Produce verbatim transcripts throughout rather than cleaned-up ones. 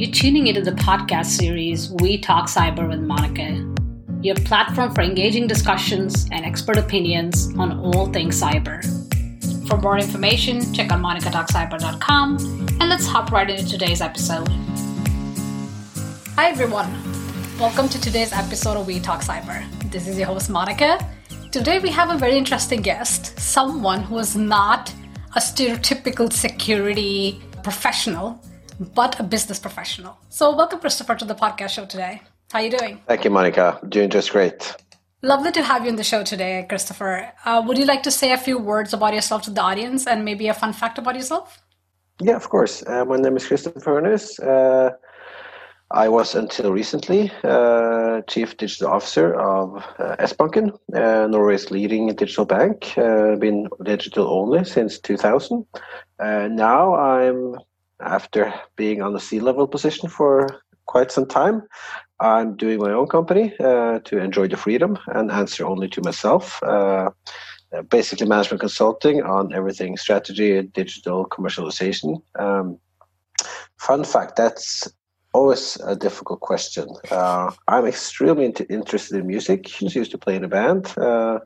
You're tuning into the podcast series, We Talk Cyber with Monica, your platform for engaging discussions and expert opinions on all things cyber. For more information, check out monica talk cyber dot com, and let's hop right into today's episode. Hi, everyone. Welcome to today's episode of We Talk Cyber. This is your host, Monica. Today, we have a very interesting guest, someone who is not a stereotypical security professional, but a business professional. So welcome, Christopher, to the podcast show today. How are you doing? Thank you, Monica. Doing just great. Lovely to have you on the show today, Christopher. Uh, would you like to say a few words about yourself to the audience and maybe a fun fact about yourself? Yeah, of course. Uh, my name is Christopher Ernest. Uh, I was, until recently, uh, Chief Digital Officer of uh, Sbanken, uh, Norway's leading digital bank. Uh, been digital only since two thousand. Uh, now I'm... After being on the C-level position for quite some time, I'm doing my own company uh, to enjoy the freedom and answer only to myself. Uh, basically, management consulting on everything strategy, digital commercialization. Um, fun fact, that's always a difficult question. Uh, I'm extremely int- interested in music. I used to play in a band, uh,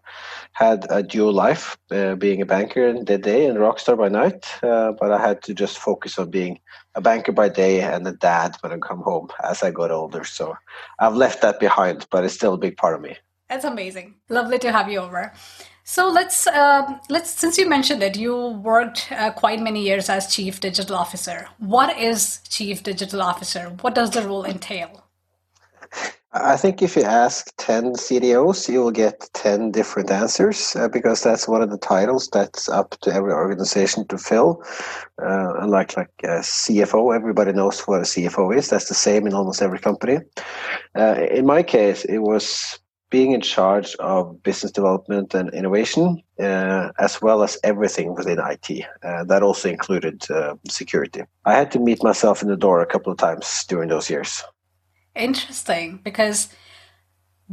had a dual life, uh, being a banker in the day and rock star by night. Uh, but I had to just focus on being a banker by day and a dad when I come home as I got older. So I've left that behind, but it's still a big part of me. That's amazing. Lovely to have you over. So let's, uh, let's. Since you mentioned it, you worked uh, quite many years as Chief Digital Officer. What is Chief Digital Officer? What does the role entail? I think if you ask ten C D Os, you will get ten different answers uh, because that's one of the titles that's up to every organization to fill. Uh, unlike like a C F O, everybody knows what a C F O is. That's the same in almost every company. Uh, in my case, it was being in charge of business development and innovation, uh, as well as everything within I T. Uh, that also included uh, security. I had to meet myself in the door a couple of times during those years. Interesting, because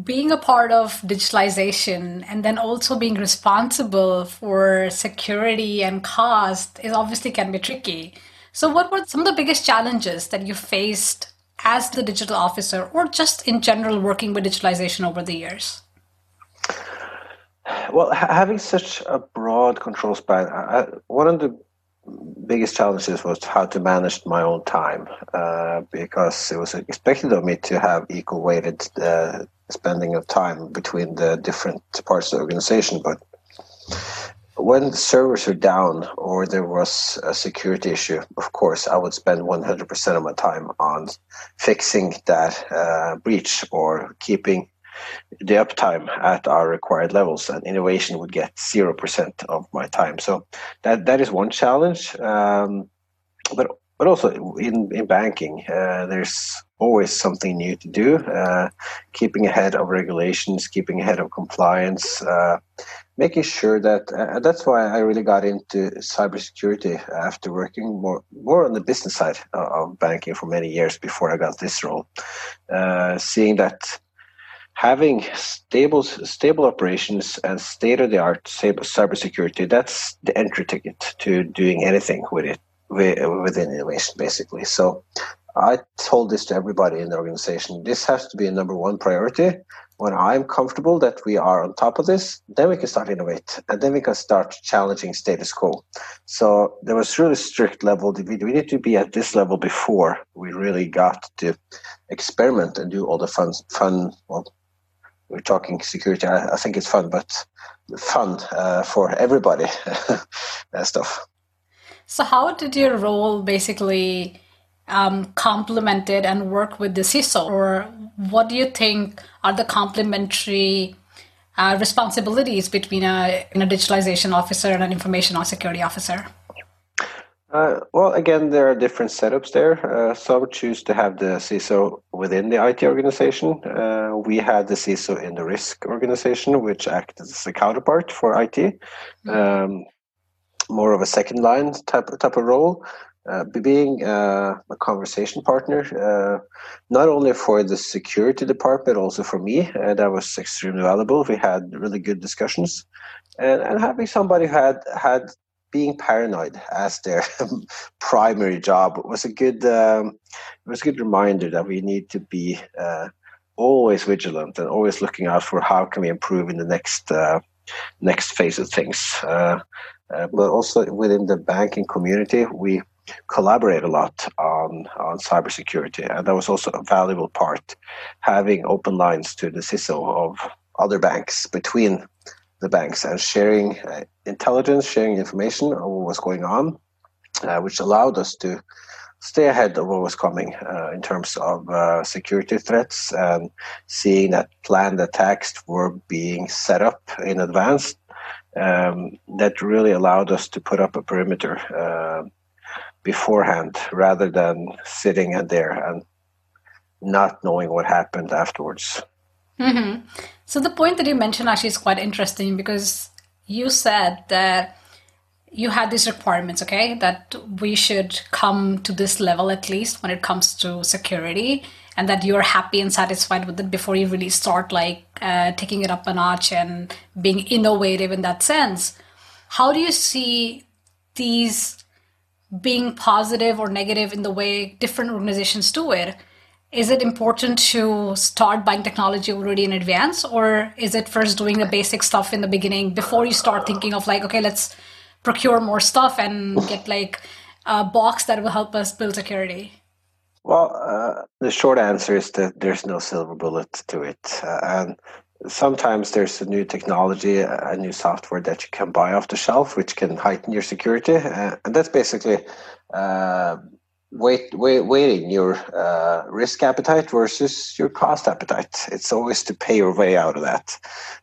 being a part of digitalization and then also being responsible for security and cost is obviously can be tricky. So what were some of the biggest challenges that you faced as the digital officer, or just in general working with digitalization over the years? Well, having such a broad control span, I, one of the biggest challenges was how to manage my own time, uh, because it was expected of me to have equal weighted uh, spending of time between the different parts of the organization. But when the servers were down or there was a security issue, of course, I would spend one hundred percent of my time on fixing that uh, breach or keeping the uptime at our required levels, and innovation would get zero percent of my time. So that that is one challenge. Um, but but also in, in banking, uh, there's always something new to do, uh, keeping ahead of regulations, keeping ahead of compliance, uh, making sure that uh, that's why I really got into cybersecurity after working more more on the business side of banking for many years before I got this role. Uh, seeing that having stable stable operations and state-of-the-art cybersecurity, that's the entry ticket to doing anything with it within innovation, basically. So I told this to everybody in the organization. This has to be a number one priority. When I'm comfortable that we are on top of this, then we can start innovate, and then we can start challenging status quo. So there was really strict level. We need to be at this level before we really got to experiment and do all the fun, fun. Well, we're talking security. I, I think it's fun, but fun uh, for everybody stuff. So how did your role basically Um, complemented and work with the C I S O? Or what do you think are the complementary uh, responsibilities between a, a digitalization officer and an information or security officer? Uh, well, again, there are different setups there. Uh, some choose to have the C I S O within the I T organization. Uh, we had the C I S O in the risk organization, which acted as a counterpart for I T, mm-hmm. um, more of a second line type, type of role. Uh, being uh, a conversation partner, uh, not only for the security department, also for me, uh, that was extremely valuable. We had really good discussions, and, and having somebody who had had being paranoid as their primary job was a good um, it was a good reminder that we need to be uh, always vigilant and always looking out for how can we improve in the next uh, next phase of things. Uh, uh, but also within the banking community, we collaborate a lot on, on cybersecurity, and that was also a valuable part, having open lines to the C I S O of other banks between the banks and sharing uh, intelligence, sharing information on what was going on, uh, which allowed us to stay ahead of what was coming uh, in terms of uh, security threats and seeing that planned attacks were being set up in advance. Um, that really allowed us to put up a perimeter uh, beforehand rather than sitting in there and not knowing what happened afterwards. Mm-hmm. So the point that you mentioned actually is quite interesting, because you said that you had these requirements, okay, that we should come to this level at least when it comes to security, and that you're happy and satisfied with it before you really start like uh, taking it up a notch and being innovative in that sense. How do you see these being positive or negative in the way different organizations do it? Is it important to start buying technology already in advance, or is it first doing the basic stuff in the beginning before you start thinking of like, okay, let's procure more stuff and get like a box that will help us build security? Well, uh, the short answer is that there's no silver bullet to it. Uh, and sometimes there's a new technology, a new software that you can buy off the shelf, which can heighten your security. Uh, and that's basically... Uh, Wait, wait, weighting your uh, risk appetite versus your cost appetite. It's always to pay your way out of that.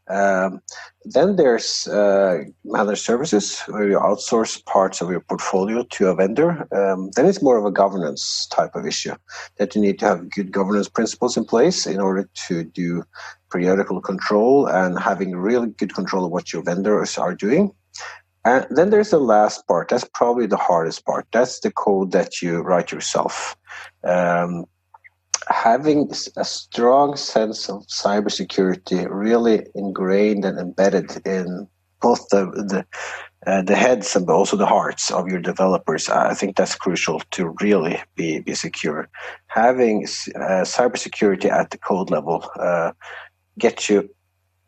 Um, then there's uh, managed services, where you outsource parts of your portfolio to a vendor. Um, then it's more of a governance type of issue, that you need to have good governance principles in place in order to do periodical control and having really good control of what your vendors are doing. And then there's the last part. That's probably the hardest part. That's the code that you write yourself. Um, having a strong sense of cybersecurity really ingrained and embedded in both the the, uh, the heads and also the hearts of your developers, I think that's crucial to really be, be secure. Having uh, cybersecurity at the code level uh, gets you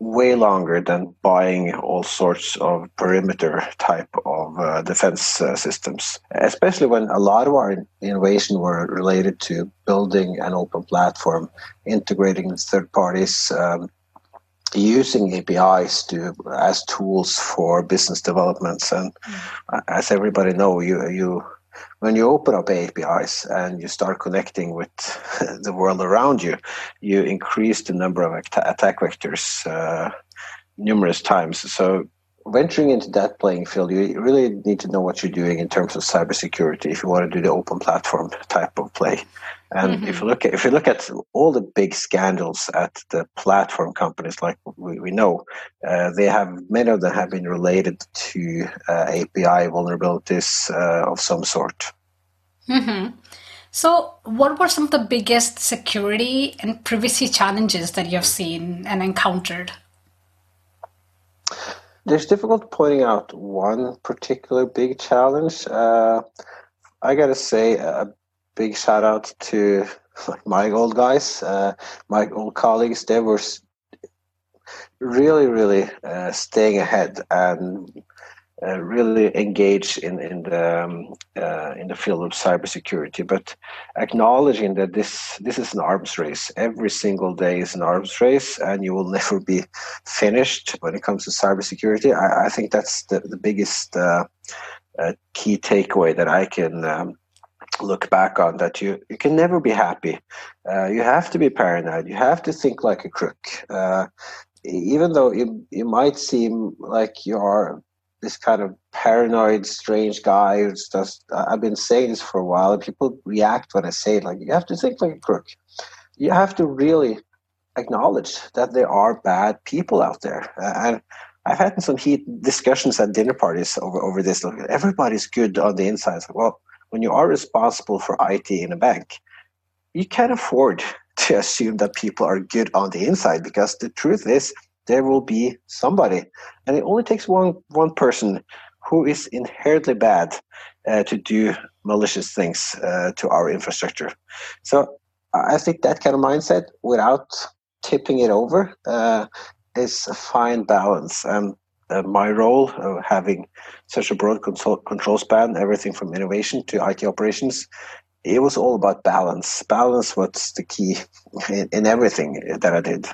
way longer than buying all sorts of perimeter type of uh, defense uh, systems, especially when a lot of our innovation were related to building an open platform, integrating third parties, um, using A P Is to as tools for business developments. And mm. as everybody know, you you when you open up A P Is and you start connecting with the world around you, you increase the number of attack vectors uh, numerous times. So venturing into that playing field, you really need to know what you're doing in terms of cybersecurity if you want to do the open platform type of play. And mm-hmm. if you look at, if you look at all the big scandals at the platform companies, like we, we know, uh, they have many of them have been related to uh, A P I vulnerabilities uh, of some sort. Mm-hmm. So, what were some of the biggest security and privacy challenges that you have seen and encountered? There's difficult pointing out one particular big challenge. Uh, I gotta say, a big shout out to my old guys, uh, my old colleagues. They were really, really uh, staying ahead and uh, really engaged in in the um, uh, in the field of cybersecurity. But acknowledging that this this is an arms race. Every single day is an arms race, and you will never be finished when it comes to cybersecurity. I, I think that's the the biggest uh, uh, key takeaway that I can. Um, look back on, that you you can never be happy. Uh, you have to be paranoid. You have to think like a crook. Uh, even though it, it might seem like you are this kind of paranoid, strange guy who's just, I've been saying this for a while, and people react when I say it, like, you have to think like a crook. You have to really acknowledge that there are bad people out there. Uh, and I've had some heat discussions at dinner parties over, over this. Like, everybody's good on the inside. It's like, well, when you are responsible for I T in a bank, you can't afford to assume that people are good on the inside, because the truth is there will be somebody. And it only takes one one person who is inherently bad uh, to do malicious things uh, to our infrastructure. So I think that kind of mindset, without tipping it over, uh, is a fine balance. And uh, my role of having such a broad control, control span, everything from innovation to I T operations, it was all about balance. Balance was the key in, in everything that I did.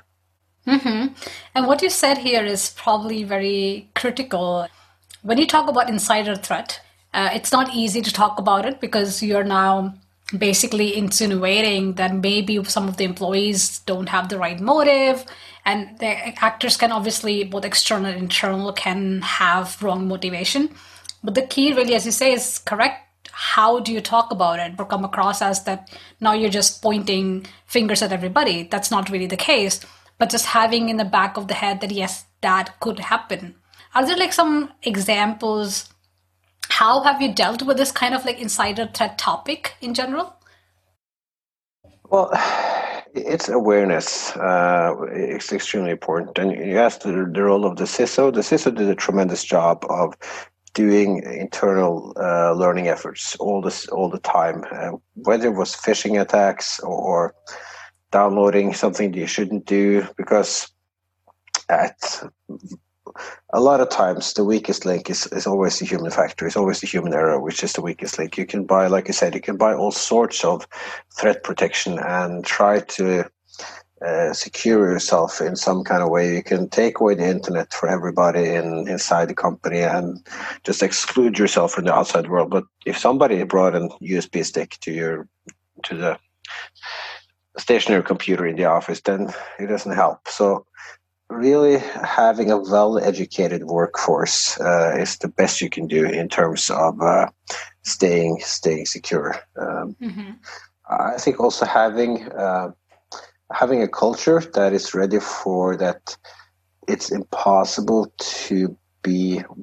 Mm-hmm. And what you said here is probably very critical. When you talk about insider threat, uh, it's not easy to talk about it because you're now basically insinuating that maybe some of the employees don't have the right motive, and the actors can obviously, both external and internal, can have wrong motivation. But the key really, as you say, is correct. How do you talk about it or come across as that now you're just pointing fingers at everybody? That's not really the case. But just having in the back of the head that, yes, that could happen. Are there like some examples? How have you dealt with this kind of like insider threat topic in general? Well, it's awareness. Uh, it's extremely important. And you asked the, the role of the C I S O. The C I S O did a tremendous job of doing internal uh, learning efforts all this all the time, uh, whether it was phishing attacks or downloading something you shouldn't do, because at a lot of times the weakest link is, is always the human factor. It's always the human error, which is the weakest link. You can buy, like you said, you can buy all sorts of threat protection and try to Uh, secure yourself in some kind of way. You can take away the internet for everybody in, inside the company and just exclude yourself from the outside world. But if somebody brought an U S B stick to your to the stationary computer in the office, then it doesn't help. So really having a well-educated workforce uh, is the best you can do in terms of uh, staying staying secure. Um, mm-hmm. I think also having uh, having a culture that is ready for that. It's impossible to be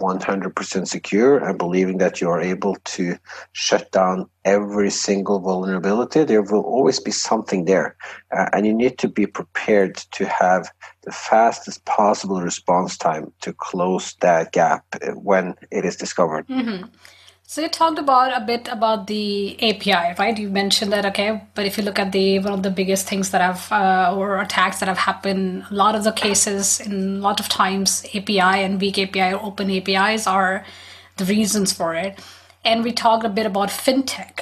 one hundred percent secure, and believing that you are able to shut down every single vulnerability. There will always be something there, uh, and you need to be prepared to have the fastest possible response time to close that gap when it is discovered. Mm-hmm. So you talked about a bit about the A P I, right? You mentioned that, okay, but if you look at the one of the biggest things that have, uh, or attacks that have happened, a lot of the cases in a lot of times, A P I and weak A P I or open A P Is are the reasons for it. And we talked a bit about fintech.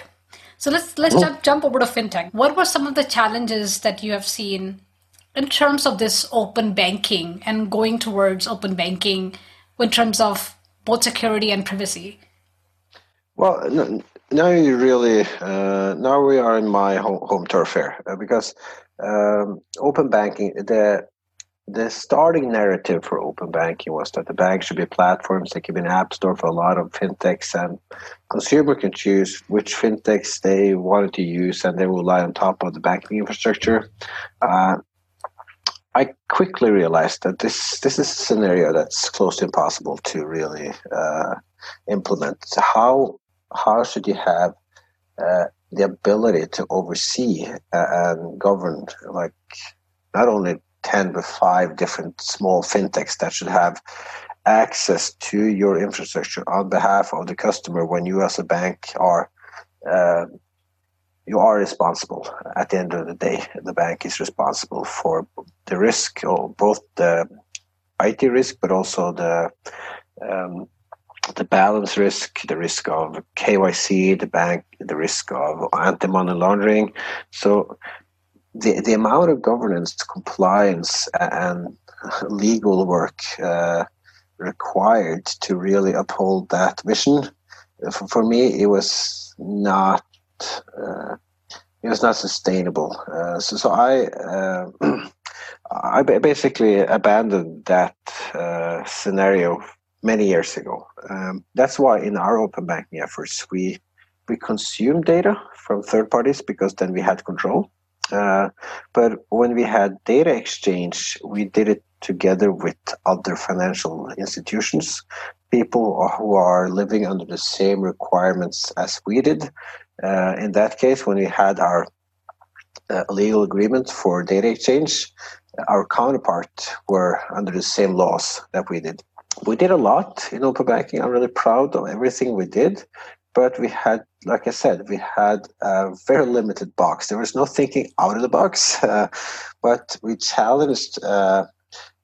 So let's let's oh. jump, jump over to fintech. What were some of the challenges that you have seen in terms of this open banking and going towards open banking in terms of both security and privacy? Well, now you really uh, now we are in my home, home turf here, uh, because um, open banking, the the starting narrative for open banking was that the bank should be platforms. They could be an app store for a lot of fintechs, and consumer can choose which fintechs they wanted to use, and they will lie on top of the banking infrastructure. Uh, I quickly realized that this this is a scenario that's close to impossible to really uh, implement. So how How should you have uh, the ability to oversee and govern, like, not only ten but five different small fintechs that should have access to your infrastructure on behalf of the customer when you as a bank are uh, you are responsible? At the end of the day, the bank is responsible for the risk, or both the I T risk, but also the um, the balance risk, the risk of K Y C, the bank, the risk of anti-money laundering. So the the amount of governance, compliance, and legal work uh, required to really uphold that vision, for, for me, it was not uh, it was not sustainable. Uh, so, so I. Uh, I basically abandoned that uh, scenario many years ago. Um, that's why in our open banking efforts, we we consumed data from third parties, because then we had control. Uh, but when we had data exchange, we did it together with other financial institutions, people who are living under the same requirements as we did. Uh, in that case, when we had our uh, legal agreement for data exchange, our counterpart were under the same laws that we did. we did a lot in open banking. I'm really proud of everything we did, but we had, like I said, we had a very limited box. There was no thinking out of the box, uh, but we challenged uh,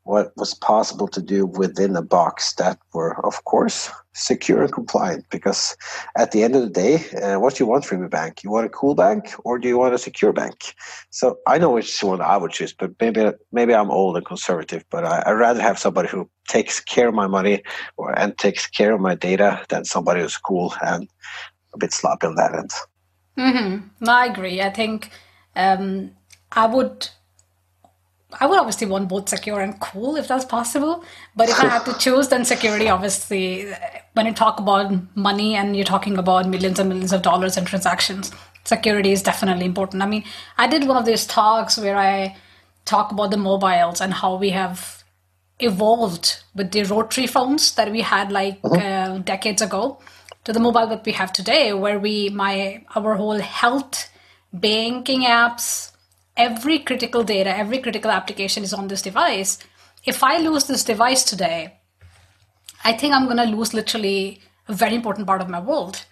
what was possible to do within a box that were, of course, secure and compliant, because at the end of the day, uh, what do you want from your bank? You want a cool bank, or do you want a secure bank? So I know which one I would choose, but maybe maybe I'm old and conservative, but I, I'd rather have somebody who takes care of my money or and takes care of my data than somebody who's cool and a bit sloppy on that end. Mm-hmm. No, I agree. I think um, I would... I would obviously want both secure and cool if that's possible. But if I had to choose, then security, obviously, when you talk about money and you're talking about millions and millions of dollars in transactions, security is definitely important. I mean, I did one of these talks where I talk about the mobiles and how we have evolved with the rotary phones that we had like uh, decades ago to the mobile that we have today, where we, my, our whole health, banking apps, every critical data, every critical application is on this device. If I lose this device today, I think I'm going to lose literally a very important part of my world.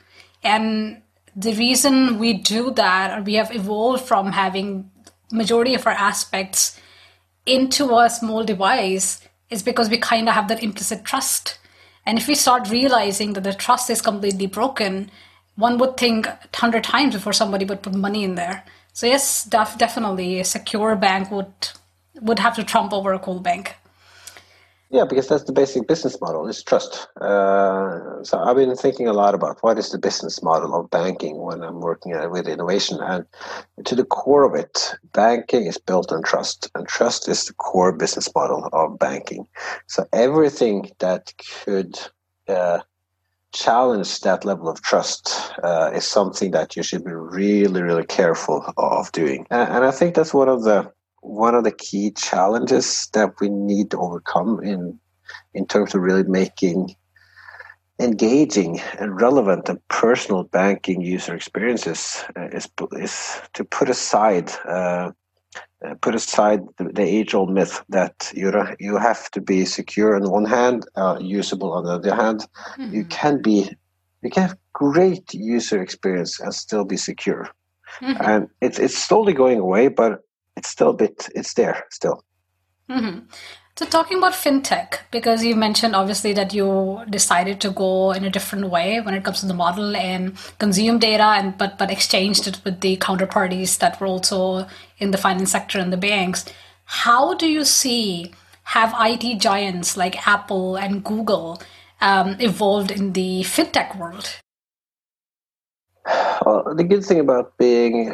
And the reason we do that, or we have evolved from having majority of our aspects into a small device, is because we kind of have that implicit trust. And if we start realizing that the trust is completely broken, one would think a hundred times before somebody would put money in there. So yes, def- definitely a secure bank would would have to trump over a cool bank. Yeah, because that's the basic business model, is trust. Uh, so I've been thinking a lot about what is the business model of banking when I'm working with innovation. And to the core of it, banking is built on trust. And trust is the core business model of banking. So everything that could... Uh, challenge that level of trust uh, is something that you should be really, really careful of doing, and, and I think that's one of the one of the key challenges that we need to overcome in in terms of really making engaging and relevant and personal banking user experiences uh, is is to put aside uh, put aside the, the age-old myth that you you have to be secure on one hand, uh, usable on the other hand. Mm-hmm. You can be, you can have great user experience and still be secure. Mm-hmm. And it's it's slowly going away, but it's still a bit, it's there still. Mm-hmm. So talking about fintech, because you mentioned obviously that you decided to go in a different way when it comes to the model and consume data, and but but exchanged it with the counterparties that were also in the finance sector and the banks. How do you see have I T giants like Apple and Google um, evolved in the fintech world? Well, the good thing about being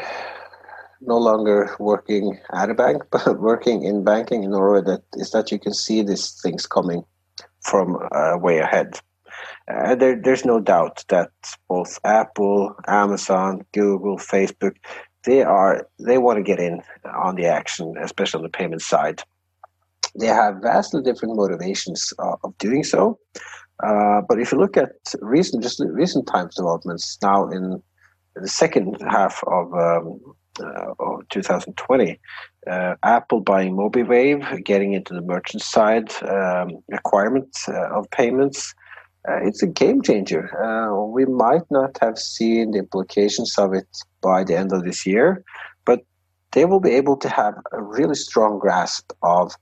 no longer working at a bank, but working in banking in Norway, that is that you can see these things coming from uh, way ahead. Uh, there, there's no doubt that both Apple, Amazon, Google, Facebook, they are they want to get in on the action, especially on the payment side. They have vastly different motivations uh, of doing so. Uh, but if you look at recent, just recent times developments now in the second half of um, Uh, or twenty twenty, uh, Apple buying MobiWave, getting into the merchant side um, requirements uh, of payments, uh, it's a game changer. Uh, we might not have seen the implications of it by the end of this year, but they will be able to have a really strong grasp of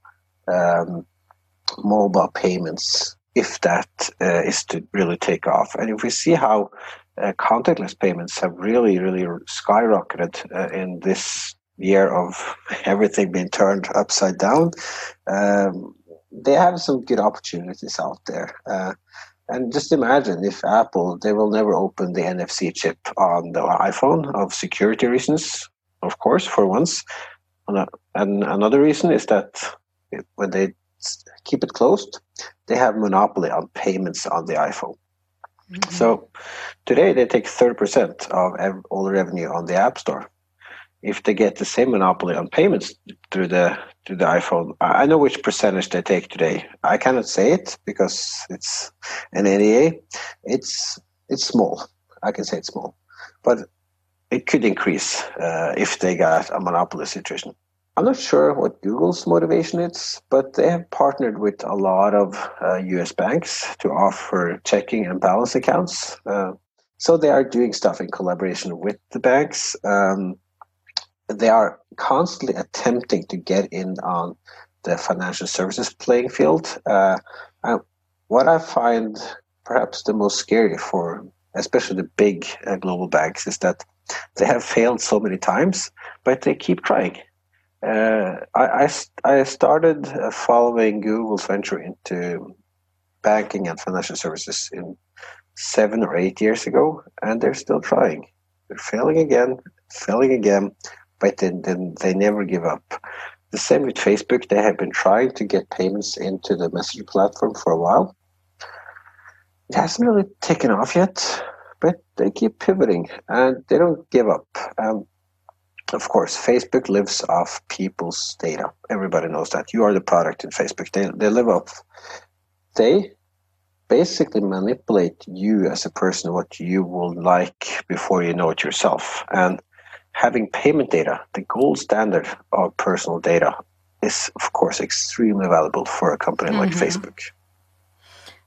um, mobile payments if that uh, is to really take off. And if we see how Uh, contactless payments have really, really skyrocketed uh, in this year of everything being turned upside down. Um, they have some good opportunities out there. Uh, and just imagine if Apple, they will never open the N F C chip on the iPhone of security reasons, of course, for once. And another reason is that when they keep it closed, they have monopoly on payments on the iPhone. Mm-hmm. So today they take thirty percent of all the revenue on the App Store. If they get the same monopoly on payments through the through the iPhone, I know which percentage they take today. I cannot say it because it's an N D A. It's it's small. I can say it's small, but it could increase uh, if they got a monopoly situation. I'm not sure what Google's motivation is, but they have partnered with a lot of uh, U S banks to offer checking and balance accounts. Uh, so they are doing stuff in collaboration with the banks. Um, they are constantly attempting to get in on the financial services playing field. Uh, and what I find perhaps the most scary for especially the big uh, global banks is that they have failed so many times, but they keep trying. Uh, I, I, I started following Google's venture into banking and financial services in seven or eight years ago, and they're still trying. They're failing again, failing again, but then, then they never give up. The same with Facebook. They have been trying to get payments into the message platform for a while. It hasn't really taken off yet, but they keep pivoting, and they don't give up. Um, Of course, Facebook lives off people's data. Everybody knows that. You are the product in Facebook. They they live off. They basically manipulate you as a person, what you will like before you know it yourself. And having payment data, the gold standard of personal data, is, of course, extremely valuable for a company mm-hmm. like Facebook.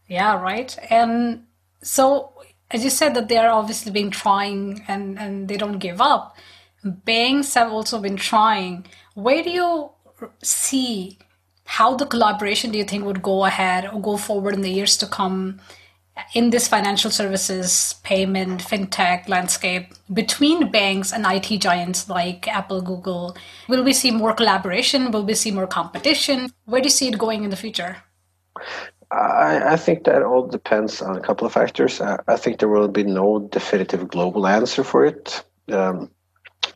Yeah, right. And so, as you said, that they are obviously been trying and, and they don't give up. Banks have also been trying. Where do you see how the collaboration do you think would go ahead or go forward in the years to come in this financial services, payment, fintech landscape between banks and I T giants like Apple, Google? Will we see more collaboration? Will we see more competition? Where do you see it going in the future? I, I think that all depends on a couple of factors. I, I think there will be no definitive global answer for it. Um,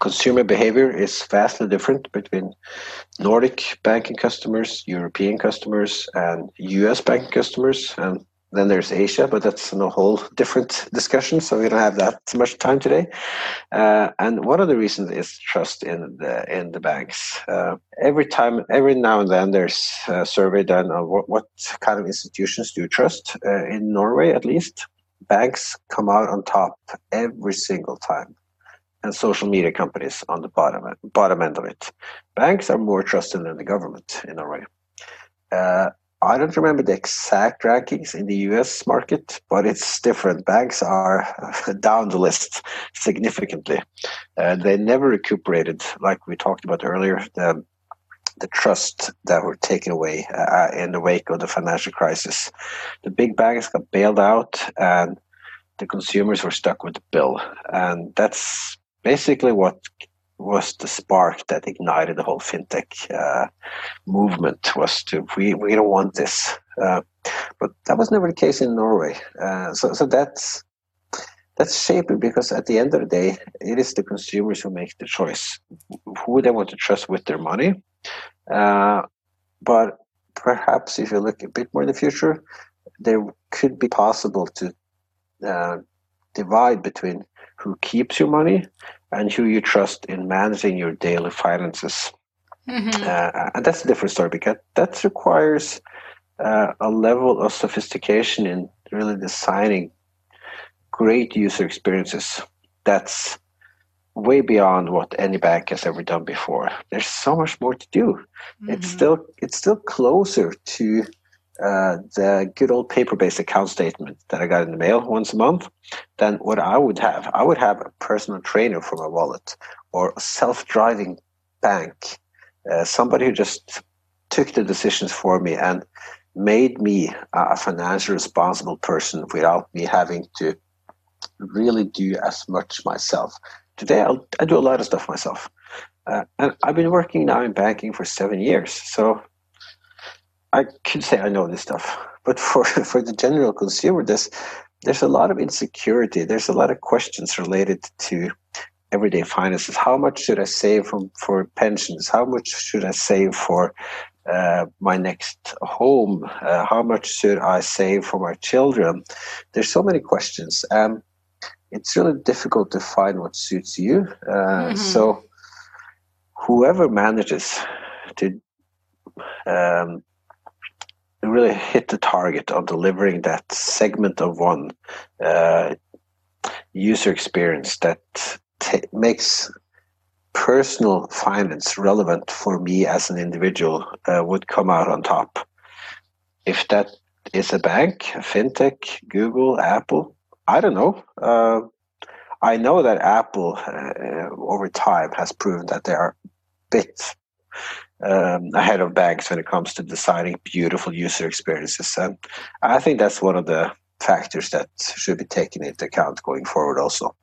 Consumer behavior is vastly different between Nordic banking customers, European customers, and U S banking customers. And then there's Asia, but that's a whole different discussion, so we don't have that much time today. Uh, and one of the reasons is trust in the in the banks. Uh, every time, every now and then, there's a survey done on what, what kind of institutions do you trust. Uh, in Norway, at least, banks come out on top every single time. And social media companies on the bottom bottom end of it. Banks are more trusted than the government in Norway. Uh, I don't remember the exact rankings in the U S market, but it's different. Banks are down the list significantly. Uh, they never recuperated, like we talked about earlier, the, the trust that were taken away uh, in the wake of the financial crisis. The big banks got bailed out, and the consumers were stuck with the bill, and that's basically what was the spark that ignited the whole fintech uh, movement was to, we, we don't want this. Uh, but that was never the case in Norway. Uh, so so that's, that's shaping, because at the end of the day, it is the consumers who make the choice, who they want to trust with their money. Uh, but perhaps if you look a bit more in the future, there could be possible to uh, divide between who keeps your money and who you trust in managing your daily finances. Mm-hmm. Uh, and that's a different story, because that requires uh, a level of sophistication in really designing great user experiences that's way beyond what any bank has ever done before. There's so much more to do. Mm-hmm. It's still it's still closer to Uh, the good old paper-based account statement that I got in the mail once a month, then what I would have. I would have a personal trainer for my wallet, or a self-driving bank, uh, somebody who just took the decisions for me and made me a financially responsible person without me having to really do as much myself. Today, I'll, I do a lot of stuff myself. Uh, and I've been working now in banking for seven years, so I could say I know this stuff, but for, for the general consumer, this, there's a lot of insecurity. There's a lot of questions related to everyday finances. How much should I save for, for pensions? How much should I save for uh, my next home? Uh, how much should I save for my children? There's so many questions. Um, it's really difficult to find what suits you. Uh, mm-hmm. So whoever manages to um, really hit the target of delivering that segment of one uh, user experience that t- makes personal finance relevant for me as an individual uh, would come out on top. If that is a bank, a fintech, Google, Apple, I don't know. Uh, I know that Apple uh, over time has proven that they are a bit um, ahead of banks when it comes to designing beautiful user experiences. And I think that's one of the factors that should be taken into account going forward also.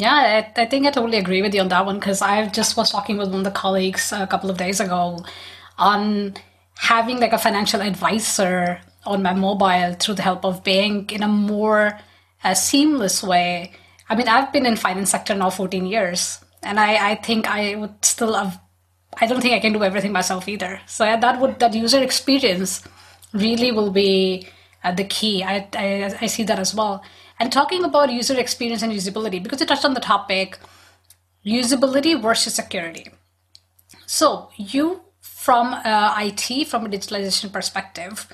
Yeah, I, I think I totally agree with you on that one, because I just was talking with one of the colleagues a couple of days ago on having like a financial advisor on my mobile through the help of Bank in a more uh, seamless way. I mean, I've been in finance sector now fourteen years, and I, I think I would still have, I don't think I can do everything myself either. So that would, that user experience really will be uh, the key. I, I I see that as well. And talking about user experience and usability, because you touched on the topic, usability versus security. So you, from uh, I T, from a digitalization perspective,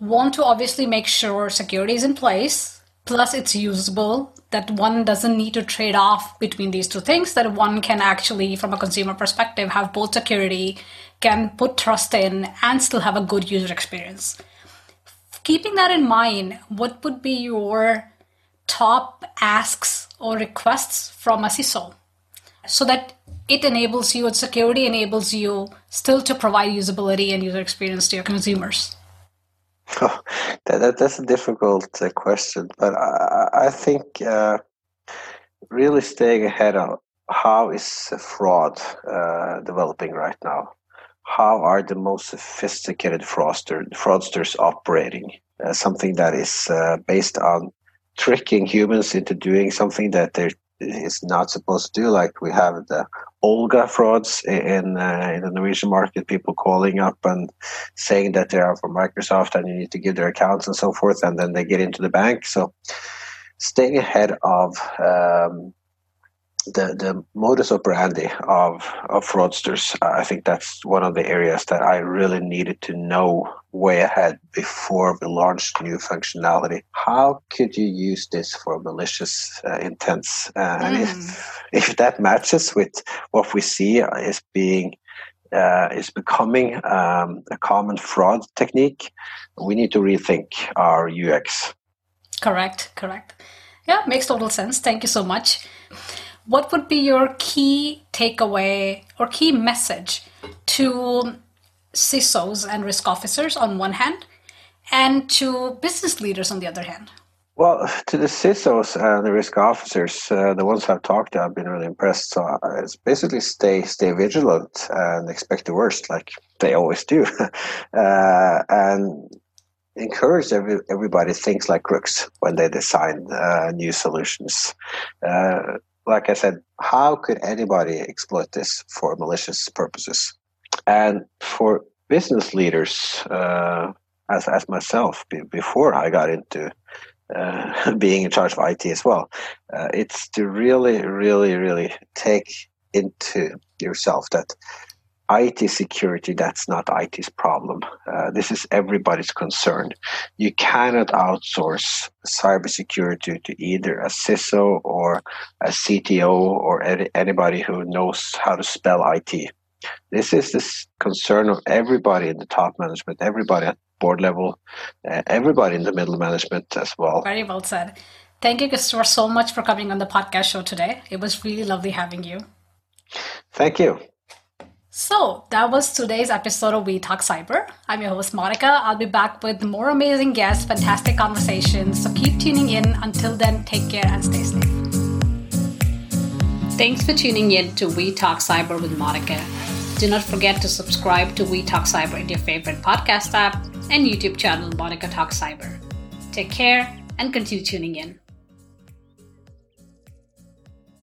want to obviously make sure security is in place, plus it's usable, that one doesn't need to trade off between these two things, that one can actually, from a consumer perspective, have both security, can put trust in, and still have a good user experience. Keeping that in mind, what would be your top asks or requests from a C I S O so that it enables you, and security enables you still to provide usability and user experience to your consumers? Oh, that, that, that's a difficult uh, question, but I, I think uh, really staying ahead on how is fraud uh, developing right now? How are the most sophisticated fraudster, fraudsters operating? Uh, something that is uh, based on tricking humans into doing something that they're is not supposed to do, like we have the Olga frauds in, uh, in the Norwegian market, people calling up and saying that they are from Microsoft and you need to give their accounts and so forth, and then they get into the bank. So staying ahead of um, the, the modus operandi of, of fraudsters, I think that's one of the areas that I really needed to know way ahead before we launched new functionality. How could you use this for malicious uh, intents? Uh, mm. And if, if that matches with what we see is being uh, is becoming um, a common fraud technique, we need to rethink our U X. Correct, correct. Yeah, makes total sense. Thank you so much. What would be your key takeaway or key message to C I S Os and risk officers on one hand, and to business leaders on the other hand? Well, to the C I S Os and the risk officers, uh, the ones I've talked to, I've been really impressed. So it's basically stay stay vigilant and expect the worst, like they always do, uh, and encourage every, everybody thinks like crooks when they design uh, new solutions. Uh, Like I said, how could anybody exploit this for malicious purposes? And for business leaders, uh, as as myself, b- before I got into uh, being in charge of I T as well, uh, it's to really, really, really take into yourself that I T security, that's not I T's problem. Uh, this is everybody's concern. You cannot outsource cybersecurity to either a C I S O or a C T O or ed- anybody who knows how to spell I T. This is this concern of everybody in the top management, everybody at board level, uh, everybody in the middle management as well. Very well said. Thank you, Christopher, so much for coming on the podcast show today. It was really lovely having you. Thank you. So that was today's episode of We Talk Cyber. I'm your host, Monica. I'll be back with more amazing guests, fantastic conversations. So keep tuning in. Until then, take care and stay safe. Thanks for tuning in to We Talk Cyber with Monica. Do not forget to subscribe to We Talk Cyber in your favorite podcast app and YouTube channel, Monica Talks Cyber. Take care and continue tuning in.